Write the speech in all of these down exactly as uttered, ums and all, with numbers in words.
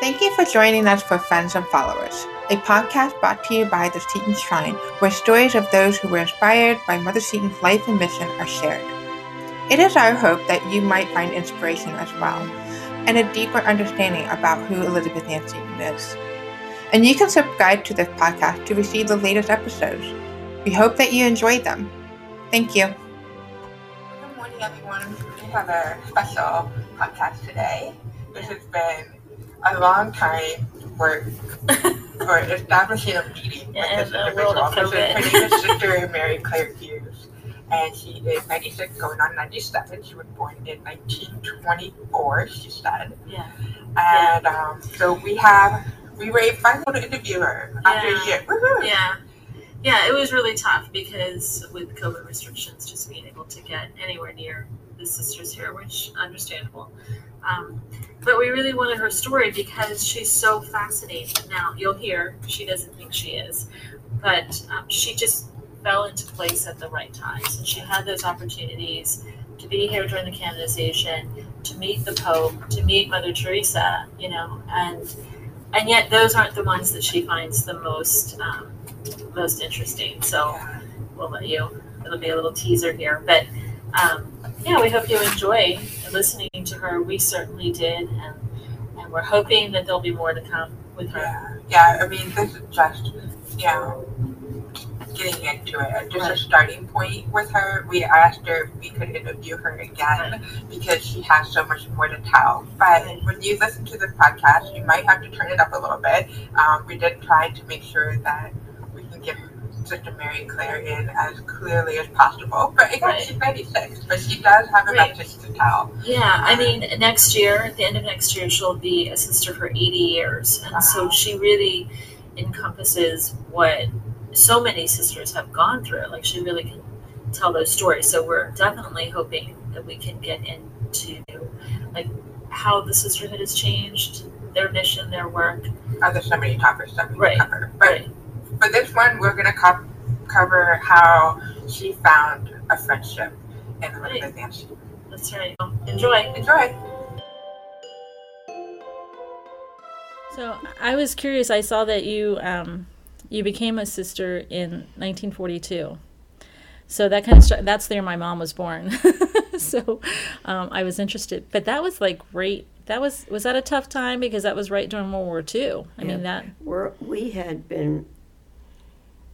Thank you for joining us for Friends and Followers, a podcast brought to you by the Seton Shrine, where stories of those who were inspired by Mother Seton's life and mission are shared. It is our hope that you might find inspiration as well, and a deeper understanding about who Elizabeth Ann Seton is. And you can subscribe to this podcast to receive the latest episodes. We hope that you enjoyed them. Thank you. Good morning, everyone. We have a special podcast today. This has been a long time work for establishing a meeting yeah, with this individual. So her name is Sister Mary Claire Hughes, and she is ninety-six, going on ninety-seven. She was born in nineteen twenty-four, she said. Yeah. And yeah. Um, so we have. We were able to interview her after a year. Woo-hoo. Yeah. Yeah, it was really tough because with COVID restrictions, just being able to get anywhere near the sisters here, which understandable. Um, but we really wanted her story because she's so fascinating. Now, you'll hear she doesn't think she is, but um, she just fell into place at the right times. And she had those opportunities to be here during the canonization, to meet the Pope, to meet Mother Teresa, you know, and... And yet, those aren't the ones that she finds the most um, most interesting. So, we'll let you. It'll be a little teaser here, but um, yeah, we hope you enjoy listening to her. We certainly did, and and we're hoping that there'll be more to come with her. Yeah, yeah I mean, this is just yeah, you know, getting into it. Just right. A starting point with her. We asked her if we could interview her again right. because she has so much more to tell. But when you listen to the podcast, you might have to turn it up a little bit. Um, we did try to make sure that we can get Sister Mary Claire in as clearly as possible. But again, right. she's ninety-six, but she does have a right. message to tell. Yeah, I mean, next year, at the end of next year, she'll be a sister for eighty years. And wow. so she really encompasses what so many sisters have gone through. Like, she really can tell those stories. So we're definitely hoping that we can get into, like, how the sisterhood has changed, their mission, their work. Oh, there's so many topics that we right. can cover. But right. for this one, we're going to co- cover how she found a friendship in the right. Elizabeth Ann. That's right. Enjoy. Enjoy. So I was curious. I saw that you um, you became a sister in nineteen forty-two. So that kind of that's the year my mom was born. So um, I was interested, but that was like right. That was was that a tough time because that was right during World War Two. I yeah. mean that We're, we had been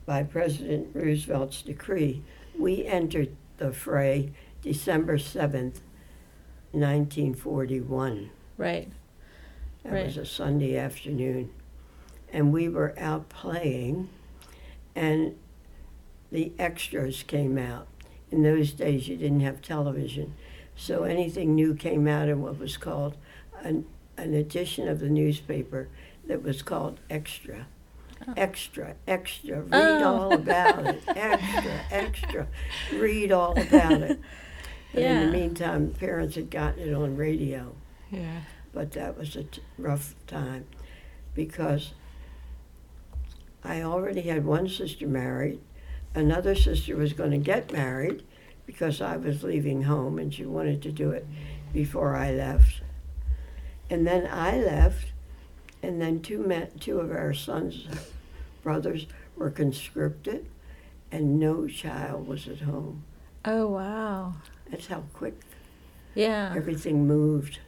by President Roosevelt's decree. We entered the fray December seventh, nineteen forty-one. Right. That right. was a Sunday afternoon, and we were out playing, and the extras came out. In those days, you didn't have television. So anything new came out in what was called an, an edition of the newspaper that was called Extra. Oh. Extra, extra, read oh. all about it. Extra, extra, read all about it. But yeah. in the meantime, parents had gotten it on radio. Yeah. But that was a t- rough time because I already had one sister married. Another sister was going to get married because I was leaving home and she wanted to do it before I left. And then I left, and then two men, two of our sons, brothers, were conscripted, and no child was at home. Oh, wow. That's how quick yeah. everything moved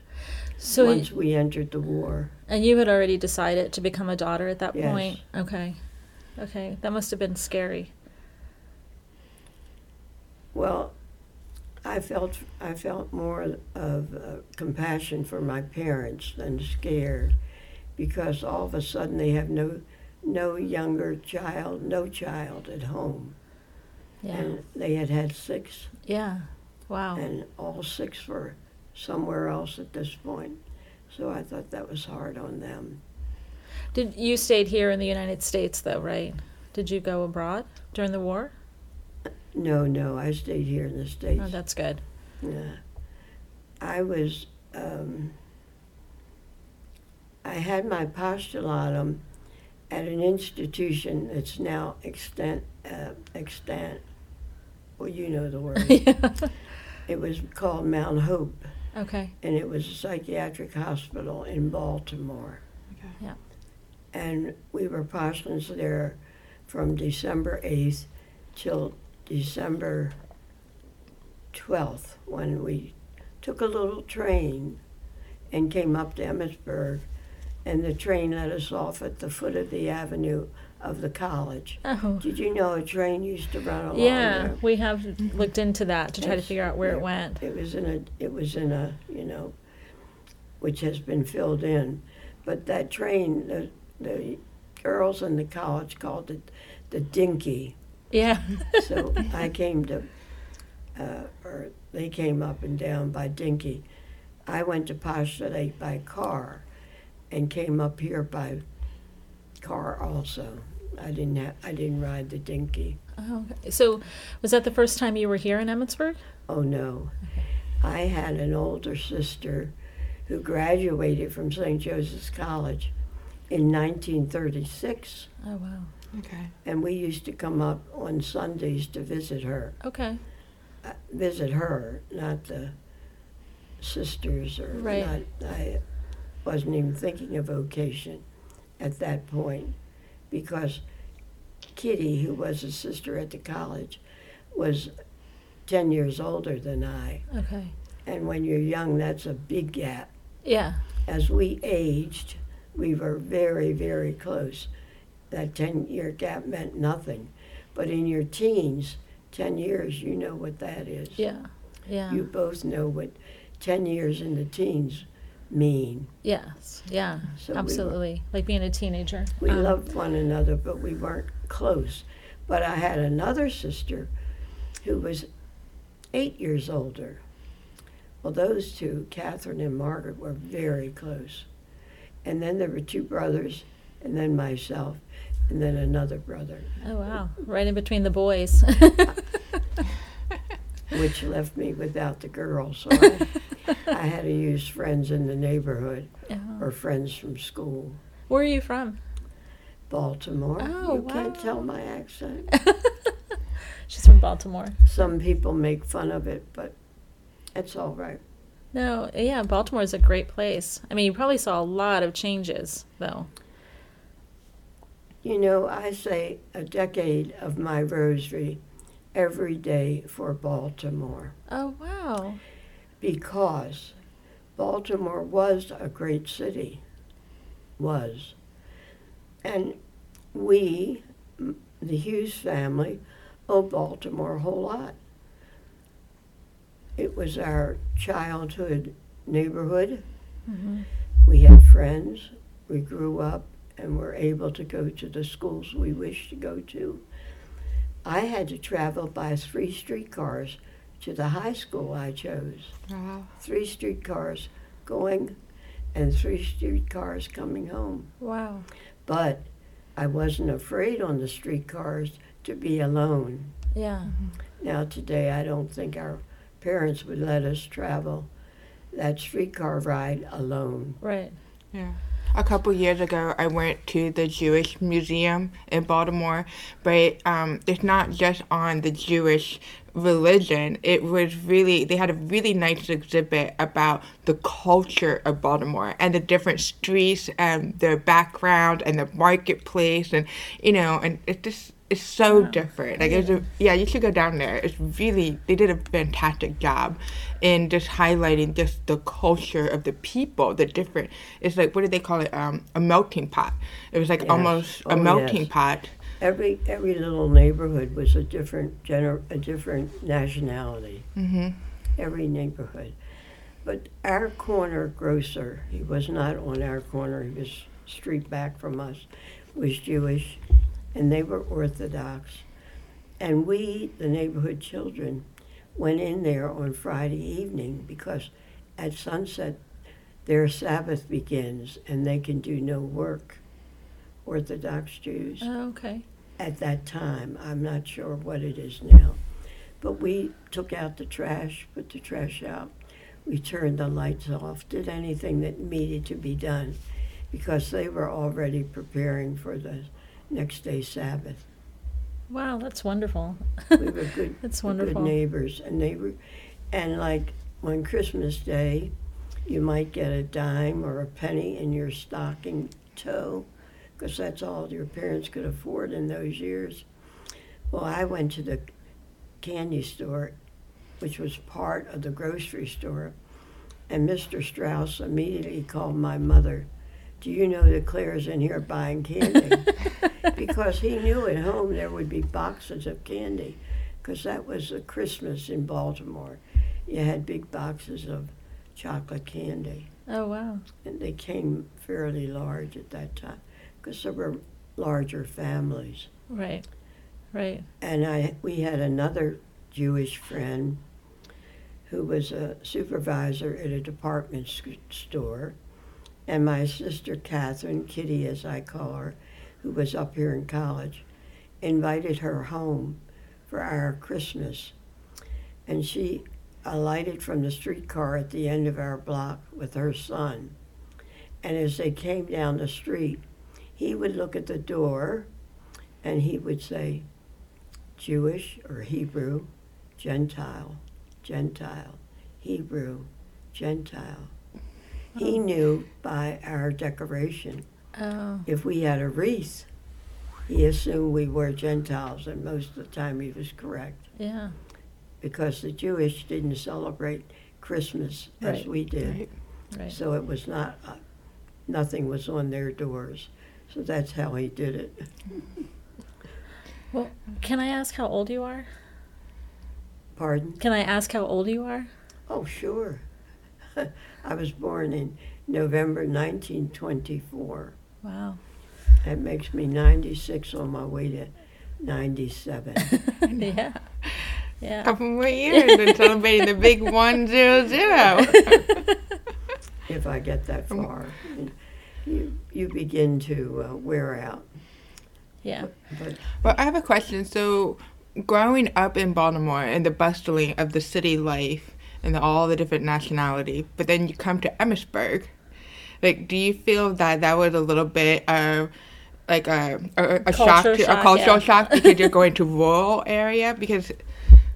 so once you, we entered the war. And you had already decided to become a daughter at that yes. point? Okay. Okay. That must have been scary. Well, I felt I felt more of uh, compassion for my parents than scared, because all of a sudden they have no no younger child, no child at home. Yeah. And they had had six. Yeah. Wow. And all six were somewhere else at this point, so I thought that was hard on them. Did you stayed here in the United States though, right? Did you go abroad during the war? No, no, I stayed here in the States. Oh, that's good. Yeah. I was, um, I had my postulatum at an institution that's now extant, uh, extant, well, you know the word. yeah. It was called Mount Hope. Okay. And it was a psychiatric hospital in Baltimore. and we were parsons there from December eighth till December twelfth, when we took a little train and came up to Emmitsburg, and the train let us off at the foot of the avenue of the college. Oh. Did you know a train used to run along yeah, there? We have looked into that to try it's, to figure out where it, it went. It was in a, it was in a, you know, which has been filled in. But that train, the, the girls in the college called it the dinky. Yeah. So I came to, uh, or they came up and down by dinky. I went to Pashtun by car and came up here by car also. I didn't have, I didn't ride the dinky. Oh, okay. So was that the first time you were here in Emmitsburg? Oh, no. Okay. I had an older sister who graduated from Saint Joseph's College in nineteen thirty-six. Oh, wow. Okay. And we used to come up on Sundays to visit her. Okay. Uh, visit her, not the sisters. Or right. Not, I wasn't even thinking of vocation at that point, because Kitty, who was a sister at the college, was ten years older than I. Okay. And when you're young, that's a big gap. Yeah. As we aged, we were very, very close. That ten-year gap meant nothing. But in your teens, ten years, you know what that is. Yeah, yeah. You both know what ten years in the teens mean. Yes, yeah, so absolutely. We were, like being a teenager. We um, loved one another, but we weren't close. But I had another sister who was eight years older. Well, those two, Catherine and Margaret, were very close. And then there were two brothers, and then myself, and then another brother. Oh, wow. Right in between the boys. Which left me without the girls. So I, I had to use friends in the neighborhood oh. or friends from school. Where are you from? Baltimore. Oh, you wow. can't tell my accent. She's from Baltimore. Some people make fun of it, but it's all right. No, yeah, Baltimore is a great place. I mean, you probably saw a lot of changes, though. You know, I say a decade of my rosary every day for Baltimore. Oh, wow. Because Baltimore was a great city. Was. And we, the Hughes family, owe Baltimore a whole lot. It was our childhood neighborhood. Mm-hmm. We had friends. We grew up and were able to go to the schools we wished to go to. I had to travel by three streetcars to the high school I chose. Wow. Three streetcars going and three streetcars coming home. Wow. But I wasn't afraid on the streetcars to be alone. Yeah. Mm-hmm. Now today I don't think our parents would let us travel that streetcar ride alone. Right. Yeah. A couple years ago, I went to the Jewish Museum in Baltimore, but um, it's not just on the Jewish religion. It was really, they had a really nice exhibit about the culture of Baltimore and the different streets and their background and the marketplace and, you know, and it's just, it's so wow. different. Like, yeah. It's a, yeah, you should go down there. It's really, they did a fantastic job in just highlighting just the culture of the people, the different, it's like, what do they call it? Um, a melting pot. It was like yes. almost oh, a melting yes. pot. Every every little neighborhood was a different gener- a different nationality. Mm-hmm. Every neighborhood. But our corner grocer, he was not on our corner, he was street back from us, was Jewish. And they were Orthodox. And we, the neighborhood children, went in there on Friday evening because at sunset their Sabbath begins and they can do no work, Orthodox Jews. Oh, okay. At that time. I'm not sure what it is now. But we took out the trash, put the trash out. We turned the lights off, did anything that needed to be done because they were already preparing for the next day Sabbath. Wow, that's wonderful. We were good, that's wonderful. Good neighbors. And, they were, and like on Christmas Day, you might get a dime or a penny in your stocking toe because that's all your parents could afford in those years. Well, I went to the candy store, which was part of the grocery store, and Mister Strauss immediately called my mother, "Do you know that Claire's in here buying candy?" Because he knew at home there would be boxes of candy, because that was the Christmas in Baltimore. You had big boxes of chocolate candy. Oh, wow. And they came fairly large at that time, because there were larger families. Right, right. And I we had another Jewish friend who was a supervisor at a department store, and my sister Catherine, Kitty as I call her, who was up here in college, invited her home for our Christmas. And she alighted from the streetcar at the end of our block with her son. And as they came down the street, he would look at the door and he would say, "Jewish or Hebrew, Gentile, Gentile, Hebrew, Gentile." Oh. He knew by our decoration. Oh. If we had a wreath, he assumed we were Gentiles, and most of the time he was correct. Yeah. Because the Jewish didn't celebrate Christmas right. as we did. Right. Right. So it was not, uh, nothing was on their doors. So that's how he did it. Well, can I ask how old you are? Pardon? Can I ask how old you are? Oh, sure. I was born in November nineteen twenty-four. Wow. That makes me ninety-six on my way to ninety-seven. Yeah. Yeah. A couple more years and celebrating the big one zero zero. If I get that far, you you begin to uh, wear out. Yeah. But, but well, I have a question. So, growing up in Baltimore and the bustling of the city life and the, all the different nationality, but then you come to Emmitsburg. Like, do you feel that that was a little bit of like a a, a shock, to, shock, a cultural yeah. shock, because you're going to rural area because.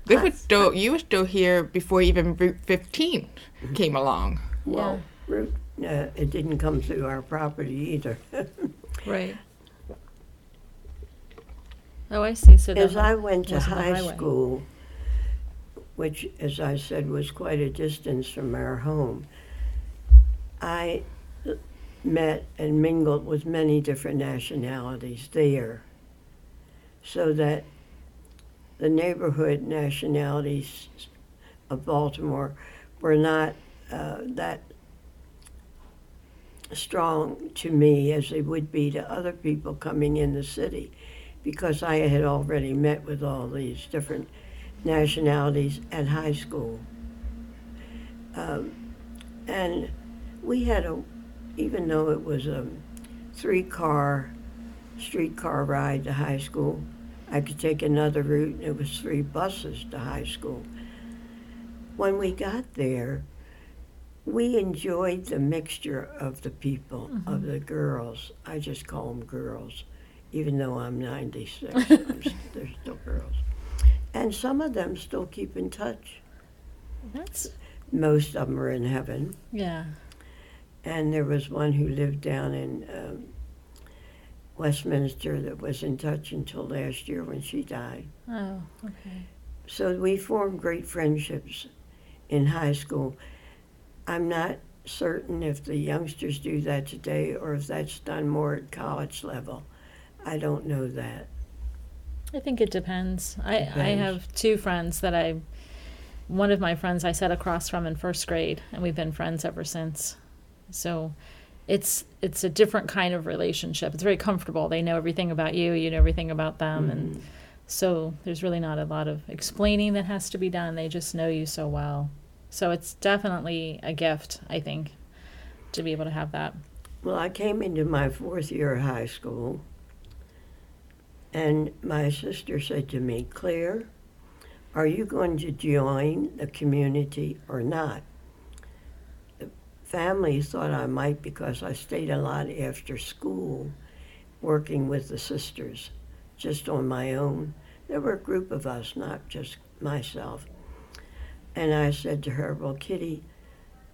They were still, you were still here before even Route fifteen came along. Well, yeah. Route, uh, it didn't come through our property either. Right. Oh, I see. So as I went to high school, which, as I said, was quite a distance from our home, I met and mingled with many different nationalities there, so that the neighborhood nationalities of Baltimore were not uh, that strong to me as they would be to other people coming in the city, because I had already met with all these different nationalities at high school. Um, and we had a, even though it was a three-car, streetcar ride to high school, I could take another route, and it was three buses to high school. When we got there, we enjoyed the mixture of the people, mm-hmm. of the girls. I just call them girls, even though I'm ninety-six. I'm, they're still girls. And some of them still keep in touch. That's... Most of them are in heaven. Yeah. And there was one who lived down in... Um, Westminster that was in touch until last year when she died. Oh, okay. So we formed great friendships in high school. I'm not certain if the youngsters do that today or if that's done more at college level. I don't know that. I think it depends. I, depends. I have two friends that I, one of my friends I sat across from in first grade, and we've been friends ever since. So... It's it's a different kind of relationship. It's very comfortable. They know everything about you. You know everything about them. Mm-hmm. And so there's really not a lot of explaining that has to be done. They just know you so well. So it's definitely a gift, I think, to be able to have that. Well, I came into my fourth year of high school, and my sister said to me, "Claire, are you going to join the community or not?" Family thought I might because I stayed a lot after school working with the sisters, just on my own. There were a group of us, not just myself. And I said to her, "Well, Kitty,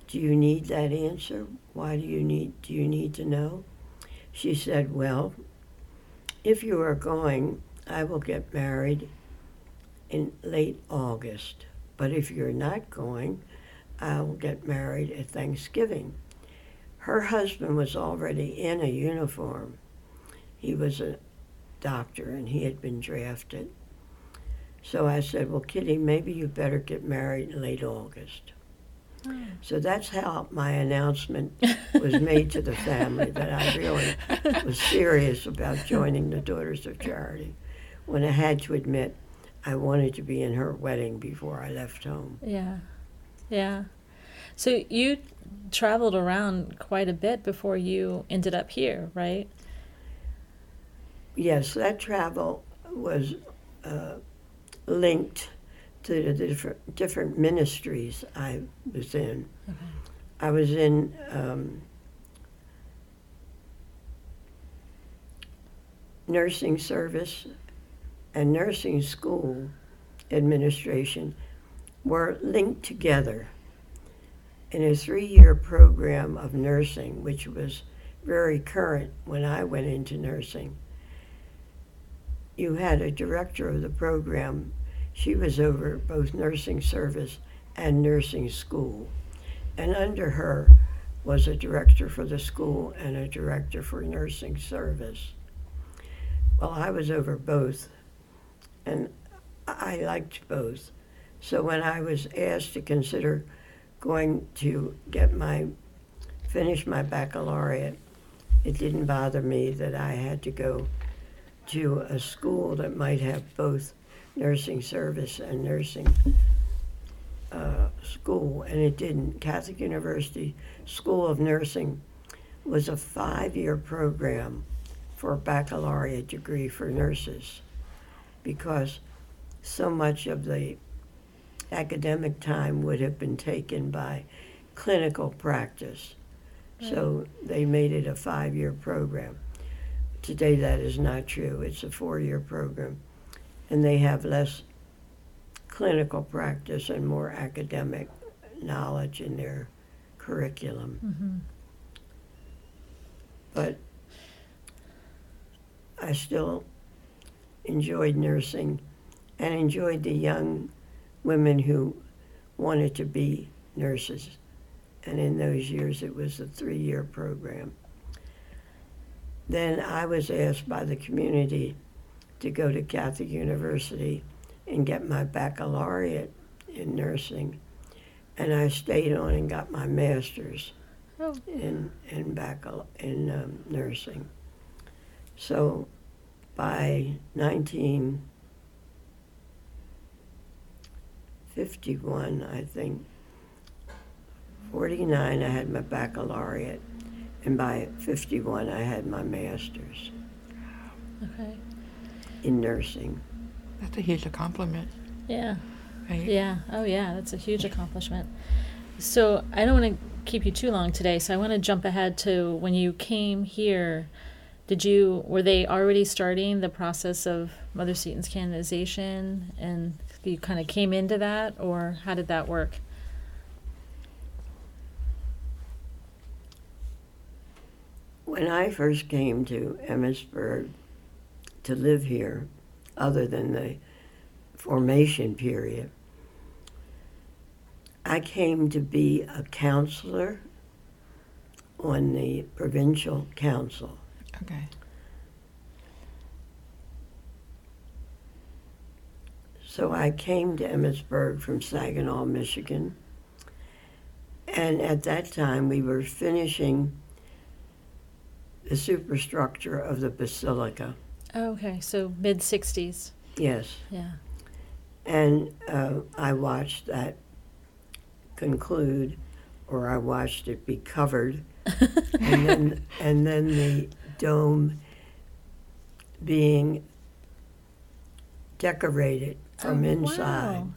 do you need that answer? Why do you need, do you need to know?" she said, well, if you are going, I will get married in late August. But if you're not going, I will get married at Thanksgiving. Her husband was already in a uniform. He was a doctor and he had been drafted. So I said, well, Kitty, maybe you better get married in late August. Mm. So that's how my announcement was made to the family, that I really was serious about joining the Daughters of Charity, when I had to admit I wanted to be in her wedding before I left home. Yeah, yeah. So you traveled around quite a bit before you ended up here, right? Yes, that travel was uh, linked to the different, different ministries I was in. Okay. I was in um, nursing service and nursing school administration were linked together in a three-year program of nursing, which was very current when I went into nursing. You had a director of the program. She was over both nursing service and nursing school. And under her was a director for the school and a director for nursing service. Well, I was over both, and I liked both. So when I was asked to consider going to get my, finish my baccalaureate, it didn't bother me that I had to go to a school that might have both nursing service and nursing uh, school, and it didn't. Catholic University School of Nursing was a five-year program for a baccalaureate degree for nurses, because so much of the academic time would have been taken by clinical practice. Right. So they made it a five-year program. Today that is not true. It's a four-year program, and they have less clinical practice and more academic knowledge in their curriculum. Mm-hmm. But I still enjoyed nursing and enjoyed the young women who wanted to be nurses. And in those years, it was a three-year program. Then I was asked by the community to go to Catholic University and get my baccalaureate in nursing. And I stayed on and got my master's oh. in in, baccal- in um, nursing. So by nineteen fifty-one, I think, forty-nine, I had my baccalaureate. And by fifty-one, I had my master's. Okay. In nursing. That's a huge accomplishment. Yeah. Right? Yeah. Oh, yeah. That's a huge accomplishment. So I don't want to keep you too long today, so I want to jump ahead to when you came here. Did you, were they already starting the process of Mother Seton's canonization, and you kind of came into that, or how did that work? When I first came to Emmitsburg to live here, other than the formation period, I came to be a counselor on the provincial council. Okay. So I came to Emmitsburg from Saginaw, Michigan, and at that time we were finishing the superstructure of the Basilica. Oh, okay, so mid-sixties. Yes. Yeah. And uh, I watched that conclude, or I watched it be covered, and then and then the dome being decorated from oh, inside. Wow.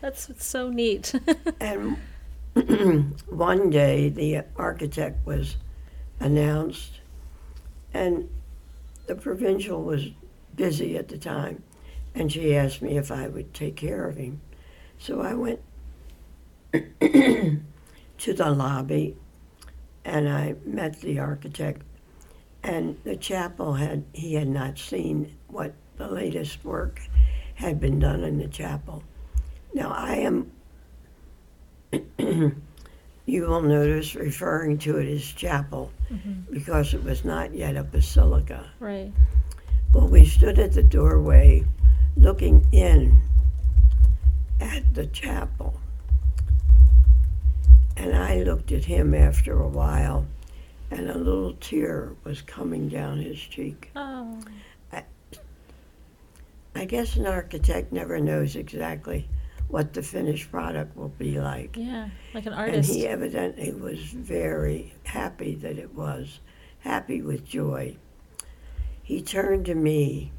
That's so neat. And one day the architect was announced, and the provincial was busy at the time, and she asked me if I would take care of him. So I went to the lobby, and I met the architect, And the chapel had, he had not seen what the latest work had been done in the chapel. Now I am, you will notice, referring to it as chapel, mm-hmm. because it was not yet a basilica. Right. But we stood at the doorway looking in at the chapel. And I looked at him after a while, and a little tear was coming down his cheek. Oh. I, I guess an architect never knows exactly what the finished product will be like. Yeah, like an artist. And he evidently was very happy that it was, happy with joy. He turned to me,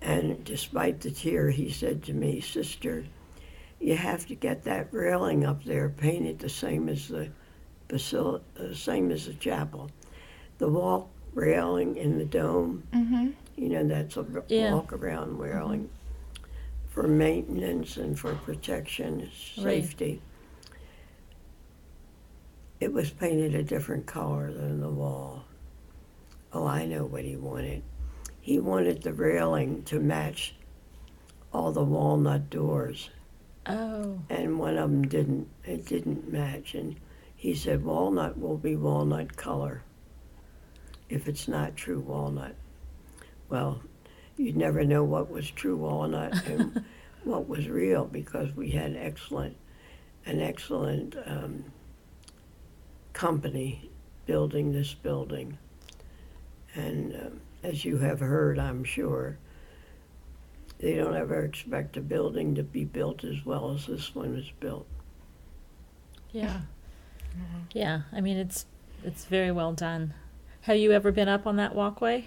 and despite the tear, he said to me, "Sister, you have to get that railing up there painted the same as the basilica, the same as the chapel. The walk railing in the dome, mm-hmm. you know, that's a yeah. walk around railing mm-hmm. for maintenance and for protection, safety. Right. It was painted a different color than the wall." Oh, I know what he wanted. He wanted the railing to match all the walnut doors. Oh. And one of them didn't, it didn't match. And he said, walnut will be walnut color if it's not true walnut. Well, you'd never know what was true walnut and what was real, because we had excellent, an excellent um, company building this building. And um, as you have heard, I'm sure, they don't ever expect a building to be built as well as this one was built. Yeah. Mm-hmm. Yeah, I mean, it's it's very well done. Have you ever been up on that walkway?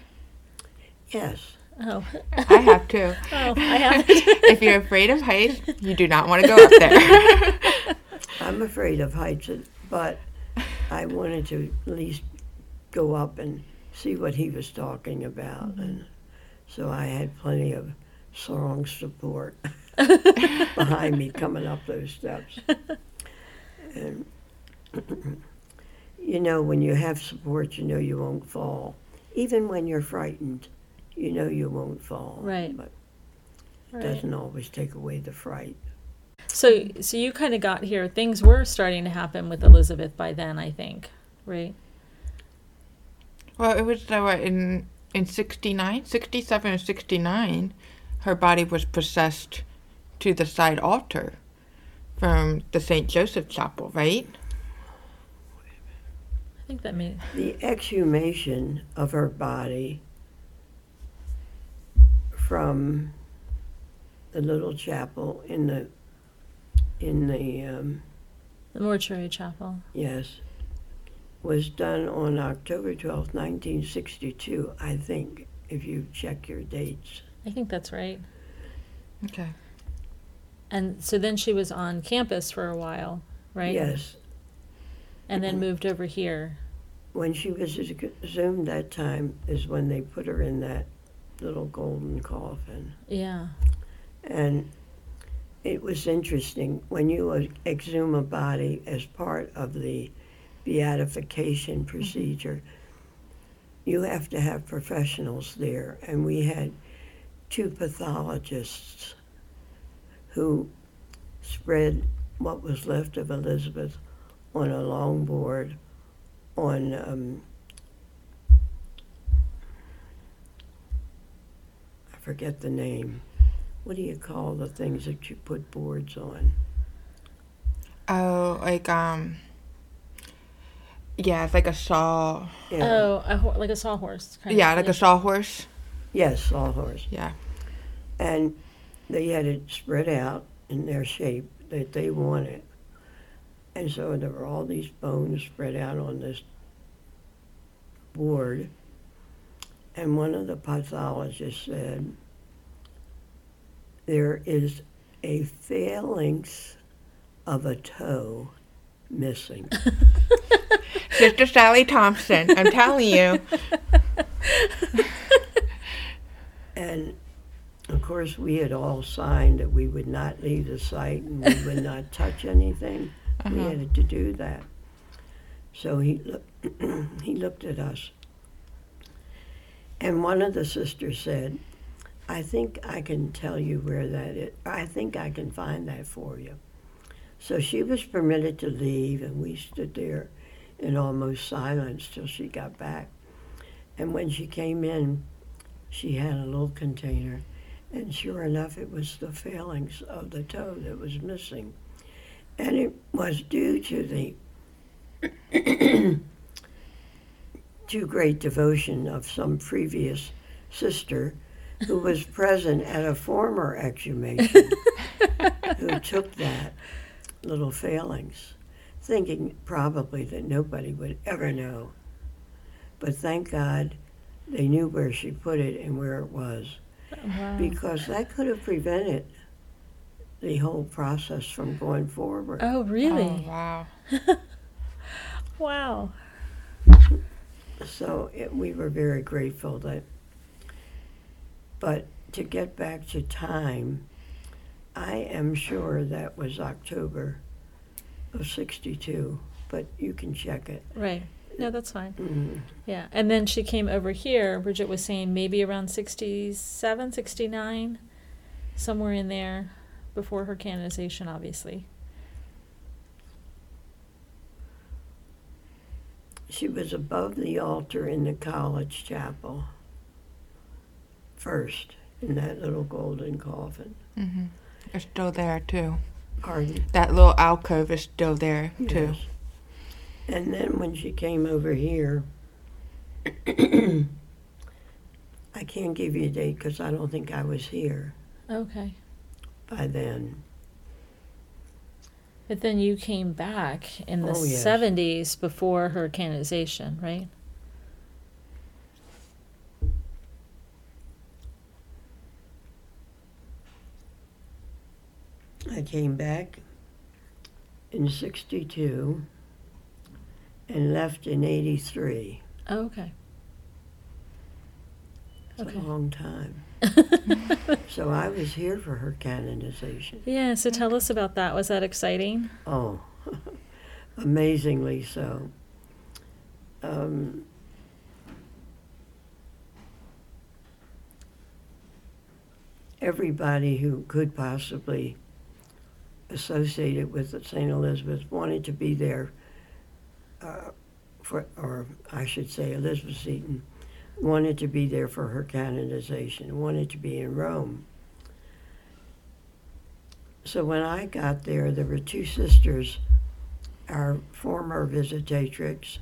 Yes. Oh. I have too. Oh, I have. If you're afraid of heights, you do not want to go up there. I'm afraid of heights, but I wanted to at least go up and see what he was talking about. Mm-hmm. And so I had plenty of strong support behind me coming up those steps. And you know, when you have support, you know you won't fall. Even when you're frightened, you know you won't fall. Right. But it right. doesn't always take away the fright. So, so you kind of got here. Things were starting to happen with Elizabeth by then, I think, right? Well, it was uh, in in sixty-nine, sixty-seven or sixty-nine, her body was processed to the side altar from the Saint Joseph Chapel, right? I think that means... The exhumation of her body from the little chapel in the... in the... Um, the mortuary chapel. Yes. Was done on October twelfth, nineteen sixty-two, I think, if you check your dates. I think that's right. Okay. And so then she was on campus for a while, right? Yes. And then moved over here. When she was exhumed that time is when they put her in that little golden coffin. Yeah. And it was interesting. When you exhume a body as part of the beatification procedure, you have to have professionals there. And we had two pathologists who spread what was left of Elizabeth on a long board on um, I forget the name. What do you call the things that you put boards on? Oh, like um yeah, it's like a saw. Yeah. Oh, a ho- like a sawhorse. Kind yeah, of, like yeah. a sawhorse. Yes, sawhorse. Yeah. And they had it spread out in their shape that they wanted. And so there were all these bones spread out on this board. And one of the pathologists said, "There is a phalanx of a toe missing." Sister Sally Thompson, I'm telling you. And, of course, we had all signed that we would not leave the site and we would not touch anything. Uh-huh. We had to do that. So he looked, he looked at us. And one of the sisters said, I think I can tell you where that is. I think I can find that for you. So she was permitted to leave, and we stood there in almost silence till she got back. And when she came in, she had a little container, and sure enough, it was the phalanx of the toe that was missing. And it was due to the too great devotion of some previous sister who was present at a former exhumation, who took that little phalanx, thinking probably that nobody would ever know. But thank God they knew where she put it and where it was. Wow. Because that could have prevented the whole process from going forward. Oh, really? Oh, wow. Wow. So it, we were very grateful that, but to get back to time, I am sure that was October of sixty-two, but you can check it. Right. No, that's fine. Mm-hmm. Yeah. And then she came over here, Bridget was saying, maybe around sixty-seven, sixty-nine, somewhere in there, before her canonization, obviously. She was above the altar in the college chapel first, in that little golden coffin. Mm-hmm. They're still there, too. Pardon? That little alcove is still there, too. Yes. And then when she came over here, I can't give you a date because I don't think I was here. Okay. By then. But then you came back in the oh, yes. seventies before her canonization, right? I came back in sixty-two and left in eighty-three. Oh, okay. It's okay. A long time. So I was here for her canonization. Yeah, so tell us about that. Was that exciting? Oh, amazingly so. Um, everybody who could possibly associate it with Saint Elizabeth wanted to be there. Uh, for, or I should say Elizabeth Seton wanted to be there for her canonization, wanted to be in Rome. So when I got there, there were two sisters, our former visitatrix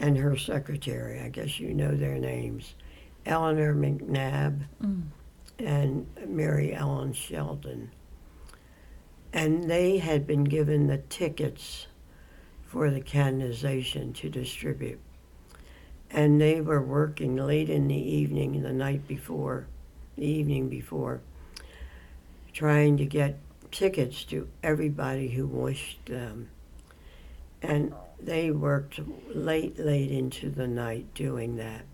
and her secretary, I guess you know their names, Eleanor McNabb mm. and Mary Ellen Sheldon. And they had been given the tickets for the canonization to distribute. And they were working late in the evening, the night before, the evening before, trying to get tickets to everybody who wished them. And they worked late, late into the night doing that.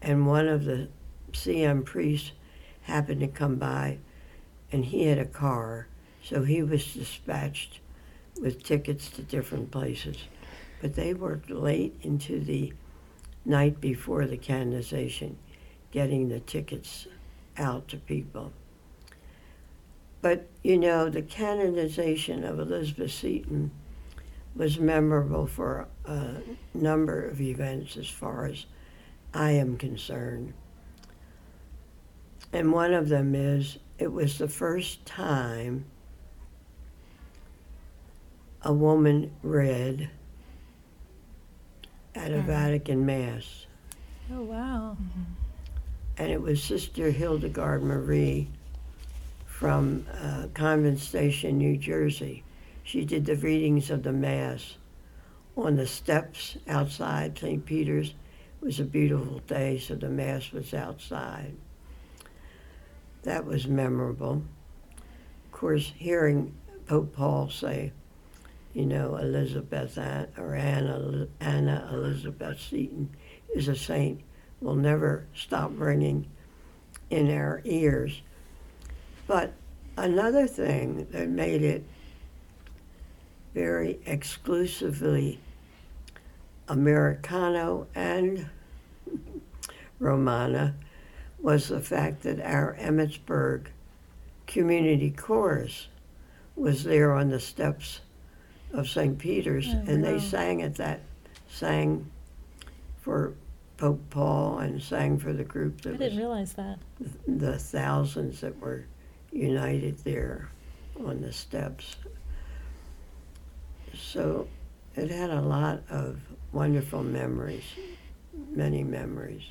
And one of the C M priests happened to come by, and he had a car, so he was dispatched with tickets to different places. But they worked late into the night before the canonization, getting the tickets out to people. But, you know, the canonization of Elizabeth Seton was memorable for a number of events as far as I am concerned. And one of them is, it was the first time a woman read at a Vatican Mass. Oh, wow. Mm-hmm. And it was Sister Hildegard Marie from uh, Convent Station, New Jersey. She did the readings of the Mass on the steps outside Saint Peter's. It was a beautiful day, so the Mass was outside. That was memorable. Of course, hearing Pope Paul say, you know, Elizabeth Ann, or Anna, Anna Elizabeth Seton is a saint, will never stop ringing in our ears. But another thing that made it very exclusively Americano and Romana was the fact that our Emmitsburg community chorus was there on the steps of Saint Peter's, oh, and they wow. sang at that, sang for Pope Paul and sang for the group that I didn't was, realize that. The thousands that were united there on the steps. So it had a lot of wonderful memories, many memories.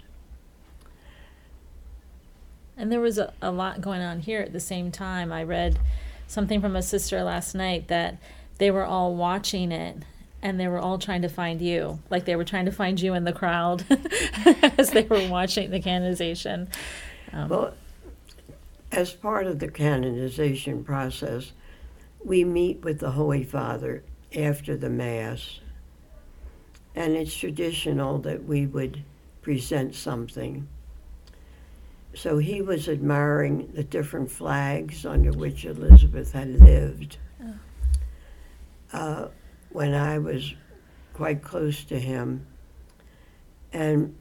And there was a, a lot going on here at the same time. I read something from a sister last night that they were all watching it and they were all trying to find you. Like they were trying to find you in the crowd as they were watching the canonization. Um, well, as part of the canonization process, we meet with the Holy Father after the Mass, and it's traditional that we would present something. So he was admiring the different flags under which Elizabeth had lived. Oh. Uh, when I was quite close to him, and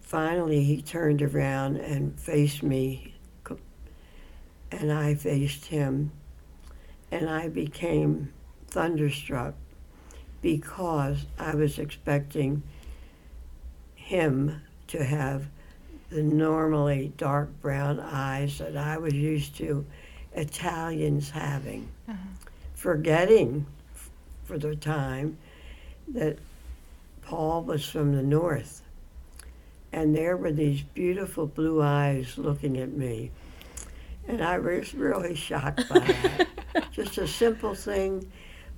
finally he turned around and faced me, and I faced him, and I became thunderstruck because I was expecting him to have the normally dark brown eyes that I was used to Italians having, uh-huh. forgetting f- for the time that Paul was from the north. And there were these beautiful blue eyes looking at me. And I was really shocked by that. Just a simple thing,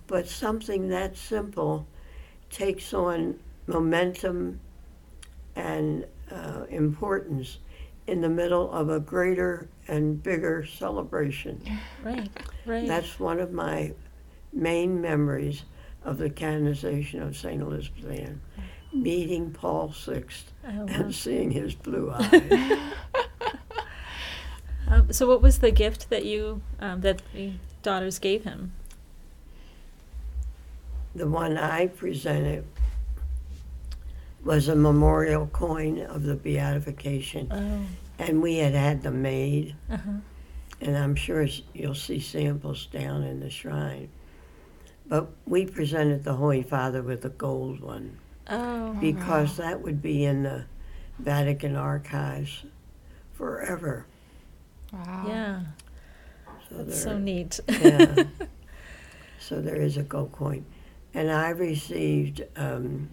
but something that simple takes on momentum and uh, importance in the middle of a greater and bigger celebration. Right, right. That's one of my main memories of the canonization of Saint Elizabeth Ann, meeting Paul the Sixth oh, and wow. seeing his blue eyes. um, so what was the gift that you, um, that the daughters gave him? The one I presented was a memorial coin of the beatification. Oh. And we had had them made. Uh-huh. And I'm sure you'll see samples down in the shrine. But we presented the Holy Father with a gold one. Oh. Because wow. that would be in the Vatican archives forever. Wow. Yeah. So that's there, so neat. yeah. So there is a gold coin. And I received um,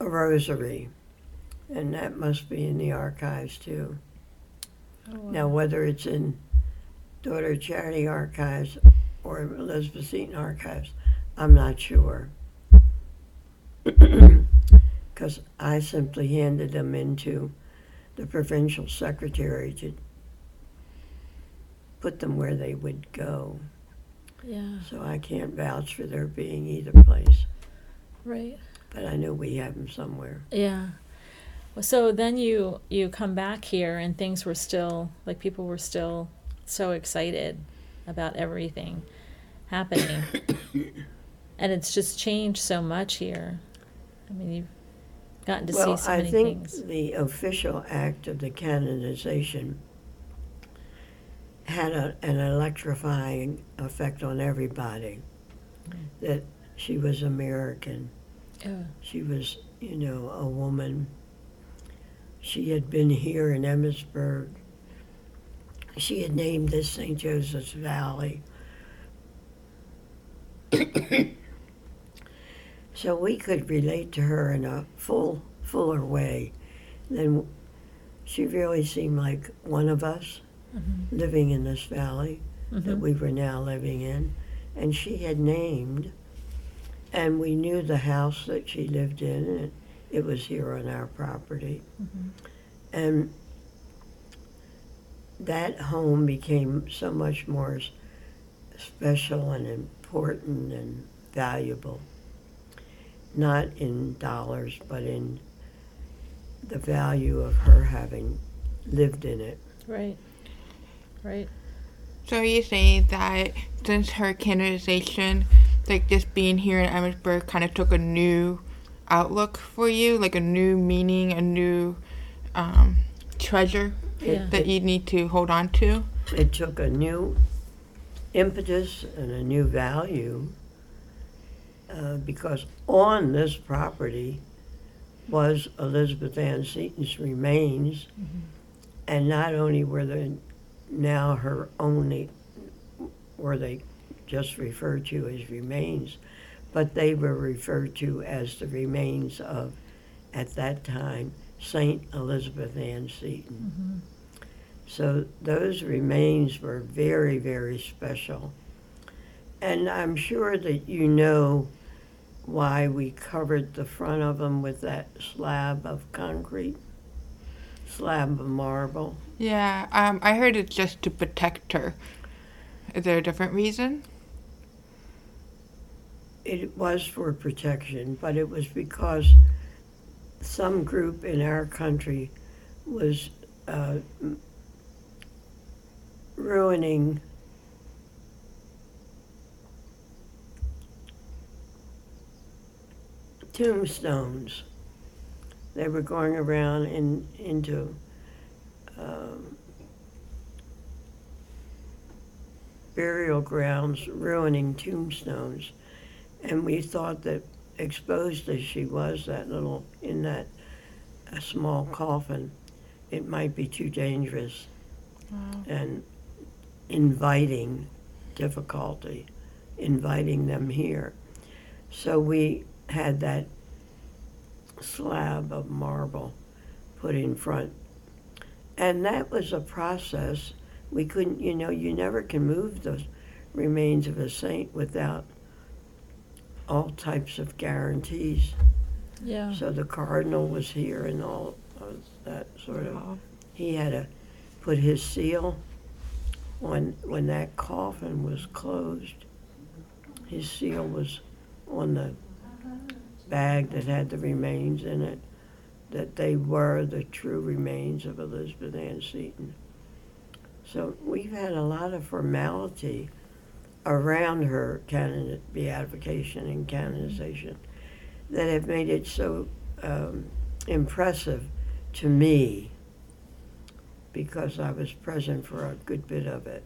a rosary, and that must be in the archives too. Oh, wow. Now, whether it's in Daughters of Charity archives or Elizabeth Seton archives, I'm not sure, because I simply handed them into the provincial secretary to put them where they would go. Yeah. So I can't vouch for their being either place. Right. But I know we have them somewhere. Yeah. Well, so then you, you come back here and things were still, like people were still so excited about everything happening. And it's just changed so much here. I mean, you've gotten to well, see so I many things. Well, I think the official act of the canonization had a, an electrifying effect on everybody, mm. that she was American. Oh. She was, you know, a woman. She had been here in Emmitsburg. She had named this Saint Joseph's Valley. So we could relate to her in a full, fuller way. Then she really seemed like one of us, mm-hmm. living in this valley mm-hmm. that we were now living in. And she had named. And we knew the house that she lived in, and it was here on our property. Mm-hmm. And that home became so much more special and important and valuable, not in dollars, but in the value of her having lived in it. Right, right. So you say that since her canonization, like just being here in Emmitsburg kind of took a new outlook for you, like a new meaning, a new um, treasure yeah. that you need to hold on to? It took a new impetus and a new value uh, because on this property was Elizabeth Ann Seton's remains, mm-hmm. and not only were they now her only, were they just referred to as remains, but they were referred to as the remains of, at that time, Saint Elizabeth Ann Seton. Mm-hmm. So those remains were very, very special. And I'm sure that you know why we covered the front of them with that slab of concrete, slab of marble. Yeah, um, I heard it's just to protect her. Is there a different reason? It was for protection, but it was because some group in our country was uh, ruining tombstones. They were going around in, into um, burial grounds, ruining tombstones. And we thought that, exposed as she was, that little, in that a small coffin, it might be too dangerous wow. and inviting difficulty, inviting them here. So we had that slab of marble put in front. And that was a process. We couldn't, you know, you never can move the remains of a saint without all types of guarantees. Yeah. So the Cardinal was here and all of that sort of, wow. he had to put his seal on, when that coffin was closed, his seal was on the bag that had the remains in it, that they were the true remains of Elizabeth Ann Seton. So we've had a lot of formality around her canon- beatification and canonization that have made it so um, impressive to me, because I was present for a good bit of it.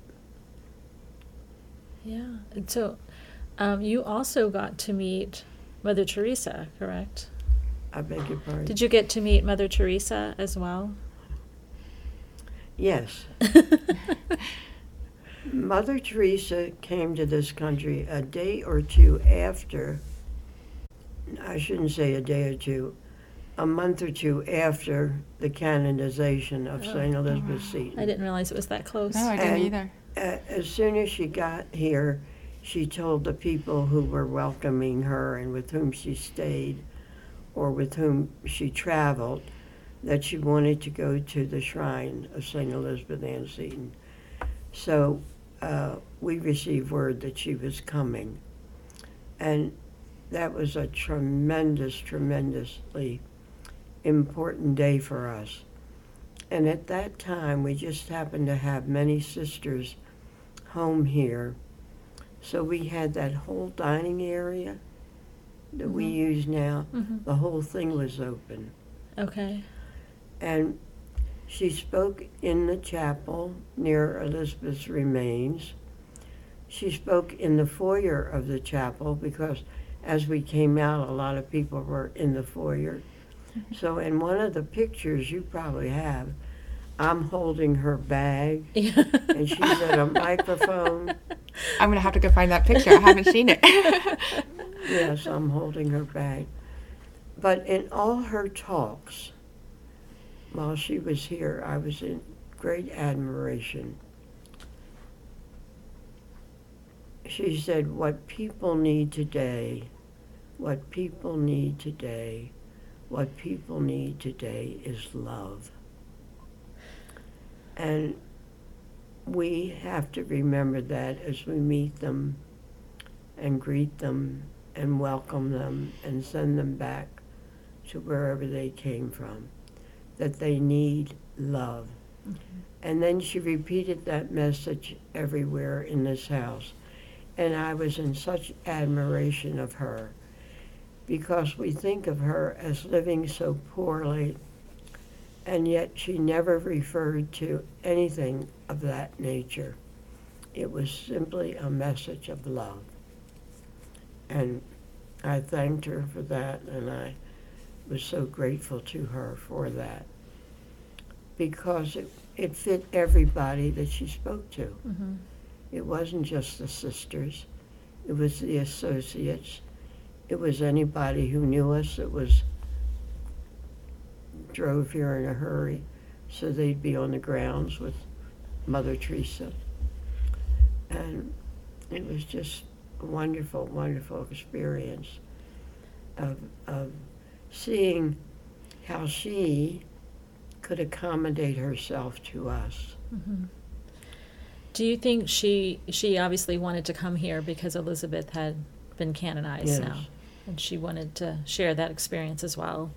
Yeah, and so um, you also got to meet Mother Teresa, correct? I beg your pardon? Did you get to meet Mother Teresa as well? Yes. Mother Teresa came to this country a day or two after, I shouldn't say a day or two, a month or two after the canonization of oh, Saint Elizabeth oh, wow. Seton. I didn't realize it was that close. No, I didn't and, either. Uh, as soon as she got here, she told the people who were welcoming her and with whom she stayed or with whom she traveled that she wanted to go to the shrine of Saint Elizabeth Ann Seton. So uh, we received word that she was coming. And that was a tremendous, tremendously important day for us. And at that time, we just happened to have many sisters home here. So we had that whole dining area that mm-hmm. we use now. Mm-hmm. The whole thing was open. Okay. And she spoke in the chapel near Elizabeth's remains. She spoke in the foyer of the chapel because as we came out, a lot of people were in the foyer. So in one of the pictures you probably have, I'm holding her bag, yeah. and she's at a microphone. I'm going to have to go find that picture. I haven't seen it. Yes, I'm holding her bag. But in all her talks, while she was here, I was in great admiration. She said, what people need today, what people need today, what people need today is love. And we have to remember that as we meet them and greet them and welcome them and send them back to wherever they came from, that they need love. Mm-hmm. And then she repeated that message everywhere in this house. And I was in such admiration of her, because we think of her as living so poorly, and yet she never referred to anything of that nature. It was simply a message of love. And I thanked her for that, and I was so grateful to her for that, because it, it fit everybody that she spoke to. Mm-hmm. It wasn't just the sisters, it was the associates, it was anybody who knew us that was drove here in a hurry, so they'd be on the grounds with Mother Teresa. And it was just a wonderful, wonderful experience of, of seeing how she could accommodate herself to us. Mm-hmm. Do you think she she obviously wanted to come here because Elizabeth had been canonized yes. now, and she wanted to share that experience as well?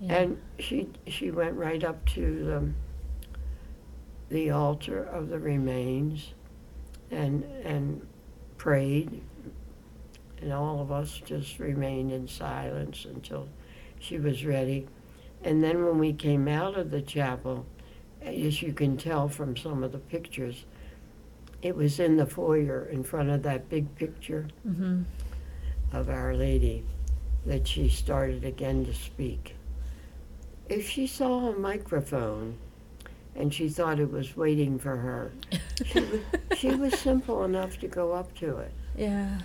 Yeah. And she she went right up to the the altar of the remains, and and prayed, and all of us just remained in silence until she was ready. And then when we came out of the chapel, as you can tell from some of the pictures, it was in the foyer in front of that big picture mm-hmm. of Our Lady that she started again to speak. If she saw a microphone and she thought it was waiting for her, she, was, she was simple enough to go up to it. Yeah,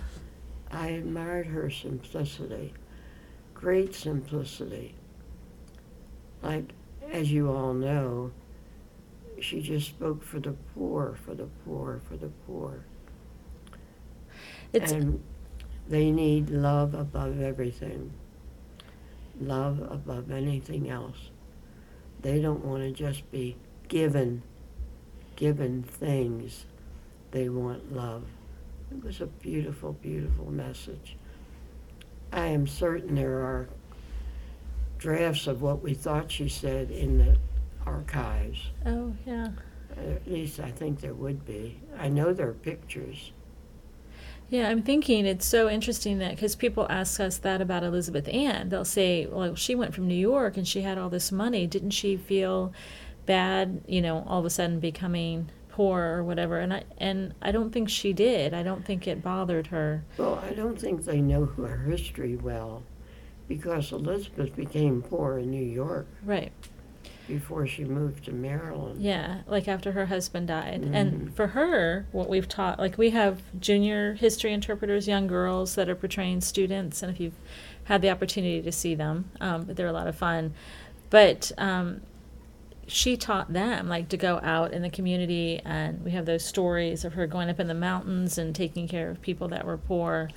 I admired her simplicity, great simplicity. Like, as you all know, she just spoke for the poor, for the poor, for the poor. It's and they need love above everything, love above anything else. They don't want to just be given, given things. They want love. It was a beautiful, beautiful message. I am certain there are drafts of what we thought she said in the archives. Oh, yeah. At least I think there would be. I know there are pictures. Yeah, I'm thinking it's so interesting that, because people ask us that about Elizabeth Ann. They'll say, well, she went from New York and she had all this money. Didn't she feel bad, you know, all of a sudden becoming poor or whatever? And I, and I don't think she did. I don't think it bothered her. Well, I don't think they know her history well, because Elizabeth became poor in New York. Right. Before she moved to Maryland. Yeah, like after her husband died. Mm-hmm. And for her, what we've taught, like we have junior history interpreters, young girls that are portraying students, and if you've had the opportunity to see them, um, they're a lot of fun. But um, she taught them, like, to go out in the community, and we have those stories of her going up in the mountains and taking care of people that were poor.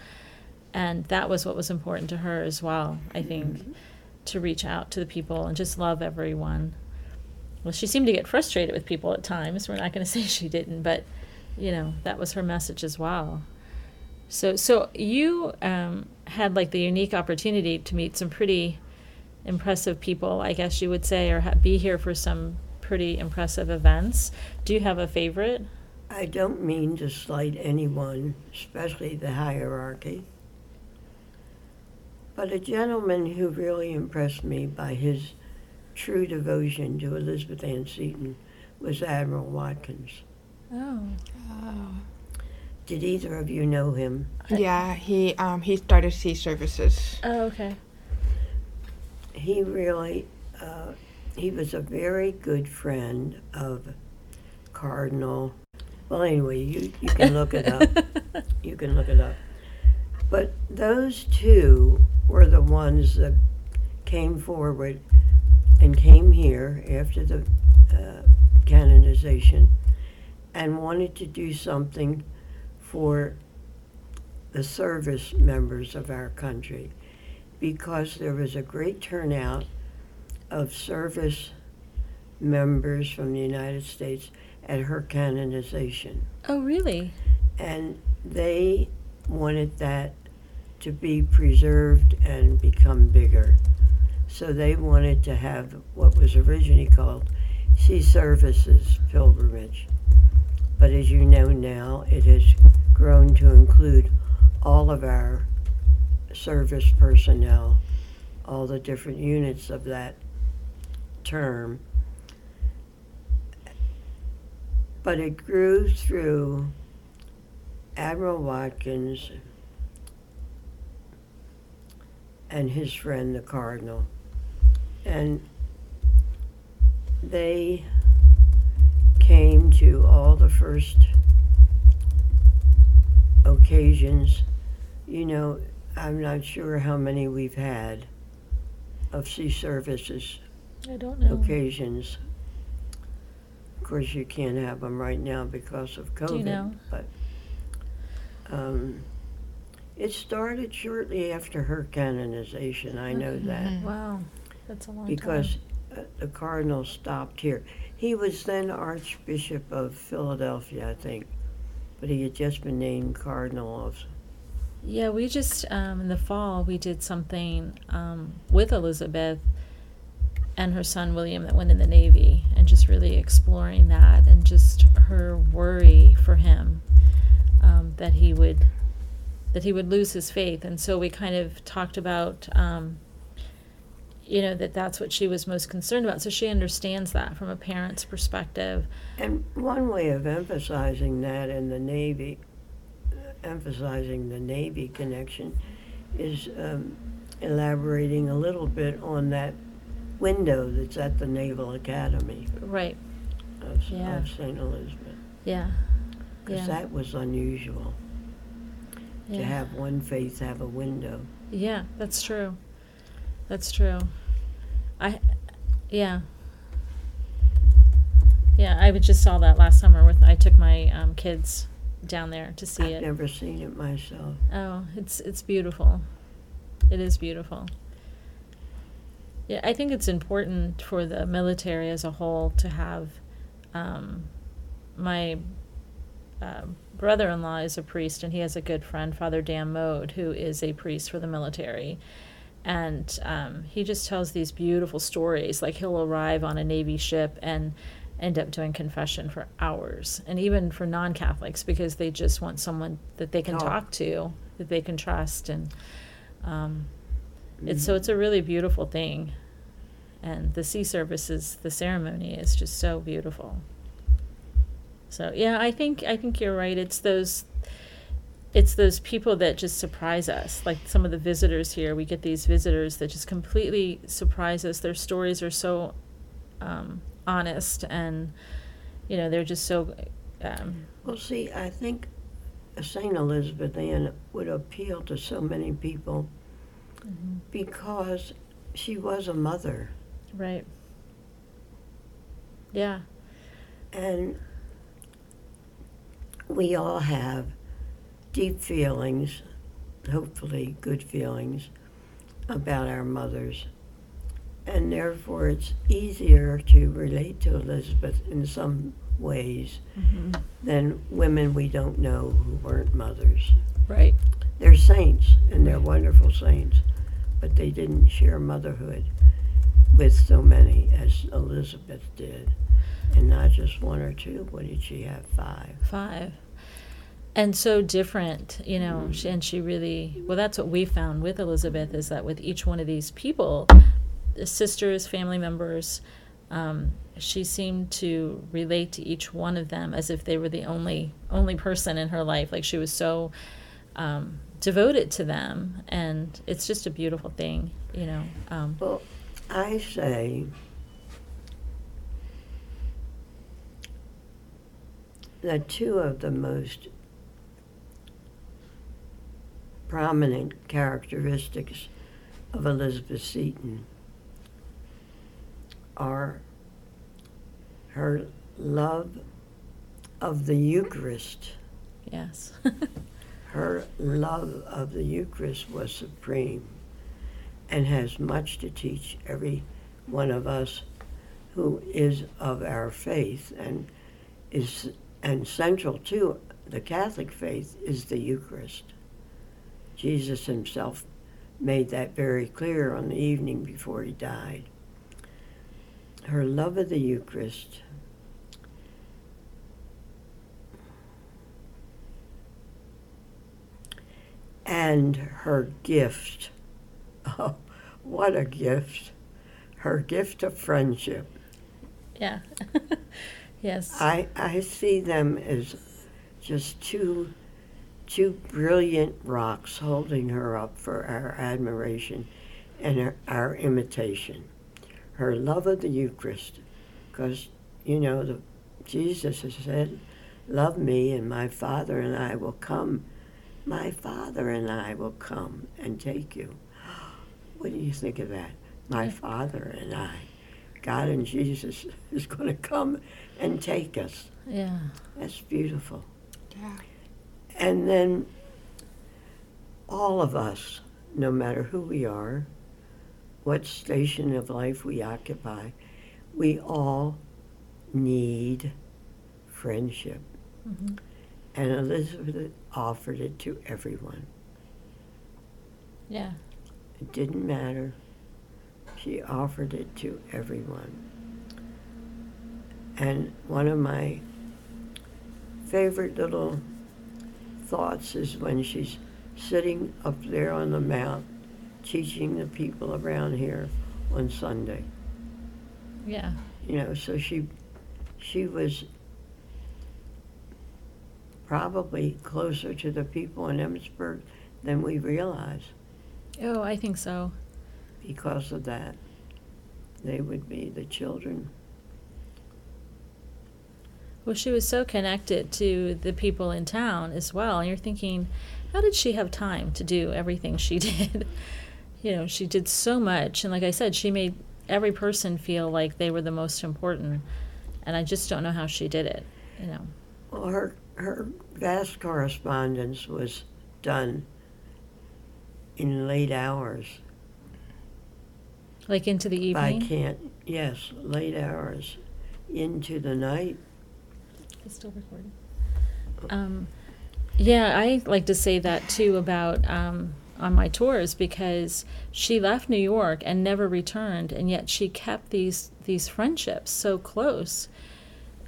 And that was what was important to her as well, I think, mm-hmm. to reach out to the people and just love everyone. Well, she seemed to get frustrated with people at times. We're not going to say she didn't, but, you know, that was her message as well. So so you um, had, like, the unique opportunity to meet some pretty impressive people, I guess you would say, or ha- be here for some pretty impressive events. Do you have a favorite? I don't mean to slight anyone, especially the hierarchy. But a gentleman who really impressed me by his true devotion to Elizabeth Ann Seton was Admiral Watkins. Oh. oh. Did either of you know him? Yeah, he um, he started Sea Services. Oh, okay. He really, uh, he was a very good friend of Cardinal. Well, anyway, you, you can look it up. You can look it up. But those two were the ones that came forward and came here after the uh, canonization and wanted to do something for the service members of our country, because there was a great turnout of service members from the United States at her canonization. Oh, really? And they wanted that to be preserved and become bigger. So they wanted to have what was originally called see services, pilgrimage. But as you know now, it has grown to include all of our service personnel, all the different units of that term. But it grew through Admiral Watkins and his friend, the Cardinal. And they came to all the first occasions. You know, I'm not sure how many we've had of sea services. I don't know. Occasions. Of course, you can't have them right now because of COVID. Do you know? But um, it started shortly after her canonization. I know mm-hmm. that. Wow, that's a long because time. Because the Cardinal stopped here. He was then Archbishop of Philadelphia, I think, but he had just been named Cardinal also. Yeah, we just, um, in the fall, we did something um, with Elizabeth and her son William that went in the Navy, and just really exploring that and just her worry for him, um, that he would that he would lose his faith. And so we kind of talked about, um, you know, that that's what she was most concerned about. So she understands that from a parent's perspective. And one way of emphasizing that in the Navy, emphasizing the Navy connection, is um, elaborating a little bit on that window that's at the Naval Academy. Right. Of, yeah. of Saint Elizabeth. Yeah. Because yeah. that was unusual, yeah. to have one faith have a window. Yeah, that's true. That's true. I, yeah. Yeah, I just saw that last summer. With I took my um, kids down there to see I've it. I've never seen it myself. Oh, it's it's beautiful. It is beautiful. Yeah, I think it's important for the military as a whole to have. Um, my uh, brother-in-law is a priest, and he has a good friend, Father Dan Mode, who is a priest for the military. And um, he just tells these beautiful stories. Like, he'll arrive on a Navy ship and end up doing confession for hours, and even for non-Catholics, because they just want someone that they can oh. talk to, that they can trust. And um, mm-hmm. it's so it's a really beautiful thing. And the sea services, the ceremony is just so beautiful. So yeah, I think I think you're right. It's those. It's those people that just surprise us, like some of the visitors here. We get these visitors that just completely surprise us. Their stories are so um, honest, and, you know, they're just so... Um, well, see, I think Saint Elizabeth Ann would appeal to so many people mm-hmm. because she was a mother. Right. Yeah. And we all have deep feelings, hopefully good feelings, about our mothers. And therefore it's easier to relate to Elizabeth in some ways mm-hmm. than women we don't know who weren't mothers. Right. They're saints, and they're wonderful saints, but they didn't share motherhood with so many as Elizabeth did. And not just one or two. What did she have? Five. Five. And so different, you know, she, and she really, well, that's what we found with Elizabeth, is that with each one of these people, sisters, family members, um, she seemed to relate to each one of them as if they were the only only person in her life. Like, she was so um, devoted to them, and it's just a beautiful thing, you know. Um, well, I say that two of the most prominent characteristics of Elizabeth Seton are her love of the Eucharist. Yes. Her love of the Eucharist was supreme, and has much to teach every one of us who is of our faith, and is and central to the Catholic faith is the Eucharist. Jesus himself made that very clear on the evening before he died. her love of the Eucharist, and her gift. Oh, what a gift. Her gift of friendship. Yeah. Yes. I, I see them as just two two brilliant rocks holding her up for our admiration and our, our imitation. Her love of the Eucharist, because, you know, the, Jesus has said, love me and my Father and I will come. My Father and I will come and take you. What do you think of that? My Father and I. God and Jesus is going to come and take us. Yeah. That's beautiful. Yeah. And then all of us, no matter who we are, what station of life we occupy, we all need friendship. Mm-hmm. And Elizabeth offered it to everyone. Yeah. It didn't matter. She offered it to everyone. And one of my favorite little thoughts is when she's sitting up there on the mount teaching the people around here on Sunday. Yeah. You know, so she she was probably closer to the people in Emmitsburg than we realize. Oh, I think so. Because of that, they would be the children. Well, she was so connected to the people in town as well. And you're thinking, how did she have time to do everything she did? You know, she did so much. And like I said, she made every person feel like they were the most important. And I just don't know how she did it, you know. Well, her, her vast correspondence was done in late hours. Like into the evening? I can't, yes, late hours, into the night. It's still recorded. Um, yeah, I like to say that too about um, on my tours, because she left New York and never returned, and yet she kept these these friendships so close,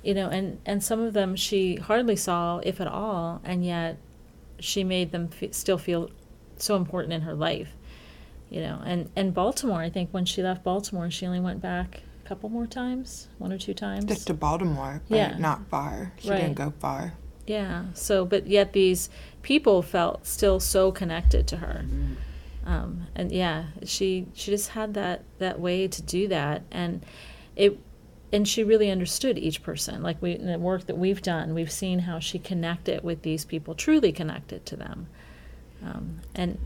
you know, and, and some of them she hardly saw, if at all, and yet she made them f- still feel so important in her life. You know, and, and Baltimore, I think when she left Baltimore, she only went back a couple more times, one or two times. Just to Baltimore, but yeah. Not far. She right. didn't go far. Yeah, so, but yet these people felt still so connected to her. Mm-hmm. Um, and yeah, she she just had that, that way to do that. And it and she really understood each person. Like we, in the work that we've done, we've seen how she connected with these people, truly connected to them. Um, and...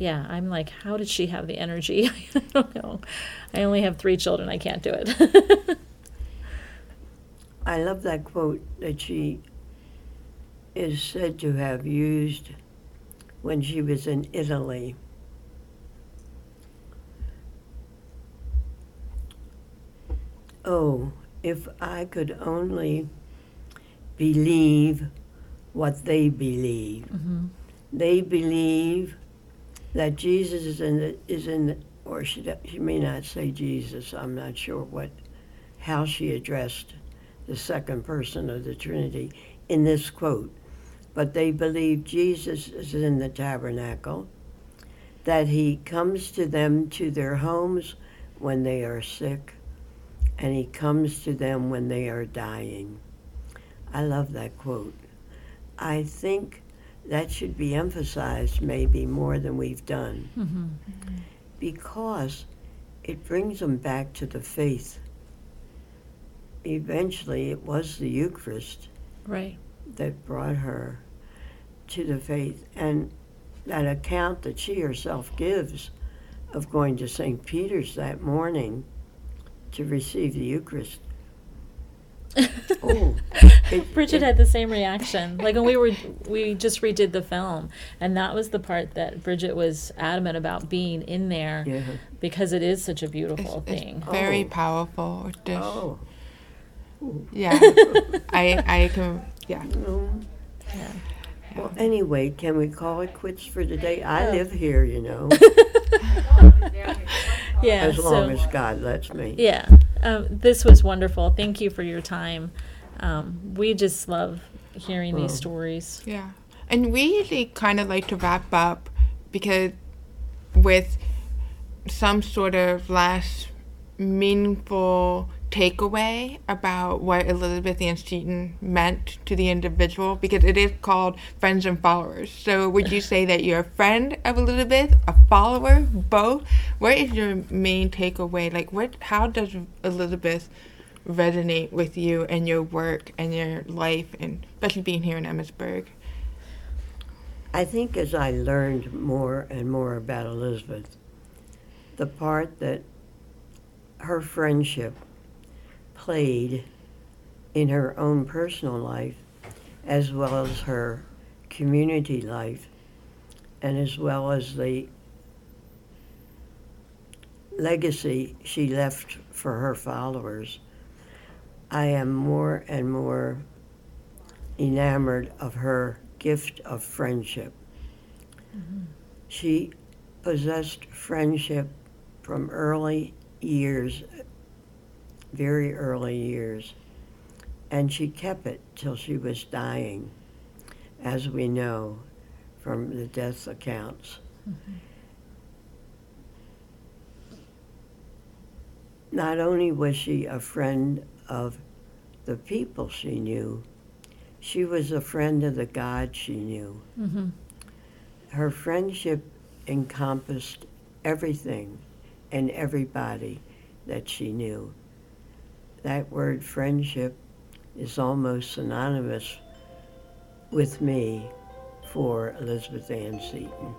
Yeah, I'm like, how did she have the energy? I don't know. I only have three children. I can't do it. I love that quote that she is said to have used when she was in Italy. Oh, if I could only believe what they believe. Mm-hmm. They believe that Jesus is in the, is in the, or she, she may not say Jesus, I'm not sure what, how she addressed the second person of the Trinity in this quote. But they believe Jesus is in the tabernacle, that he comes to them to their homes when they are sick, and he comes to them when they are dying. I love that quote. I think that should be emphasized maybe more than we've done, mm-hmm. Mm-hmm. because it brings them back to the faith. Eventually, it was the Eucharist right. that brought her to the faith. And that account that she herself gives of going to Saint Peter's that morning to receive the Eucharist, oh, it, Bridget it, had the same reaction. Like when we were, we just redid the film, and that was the part that Bridget was adamant about being in there yeah. because it is such a beautiful it's, thing. It's very oh. powerful dish. Oh, Ooh. yeah, I, I can, yeah. Um, yeah. Well, anyway, can we call it quits for today? I oh. live here, you know. Yeah, as long so, as God lets me. Yeah, Uh, this was wonderful. Thank you for your time. Um, we just love hearing wow. these stories. Yeah. And we usually kind of like to wrap up because with some sort of last meaningful takeaway about what Elizabeth Ann Seton meant to the individual, because it is called Friends and Followers. So would you say that you're a friend of Elizabeth, a follower, both? What is your main takeaway? Like, what? How does Elizabeth resonate with you and your work and your life, and especially being here in Emmitsburg? I think as I learned more and more about Elizabeth, the part that her friendship played in her own personal life, as well as her community life, and as well as the legacy she left for her followers, I am more and more enamored of her gift of friendship. Mm-hmm. She possessed friendship from early years, very early years, and she kept it till she was dying, as we know from the death accounts. Mm-hmm. Not only was she a friend of the people she knew, she was a friend of the God she knew. Mm-hmm. Her friendship encompassed everything and everybody that she knew. That word friendship is almost synonymous with me for Elizabeth Ann Seton.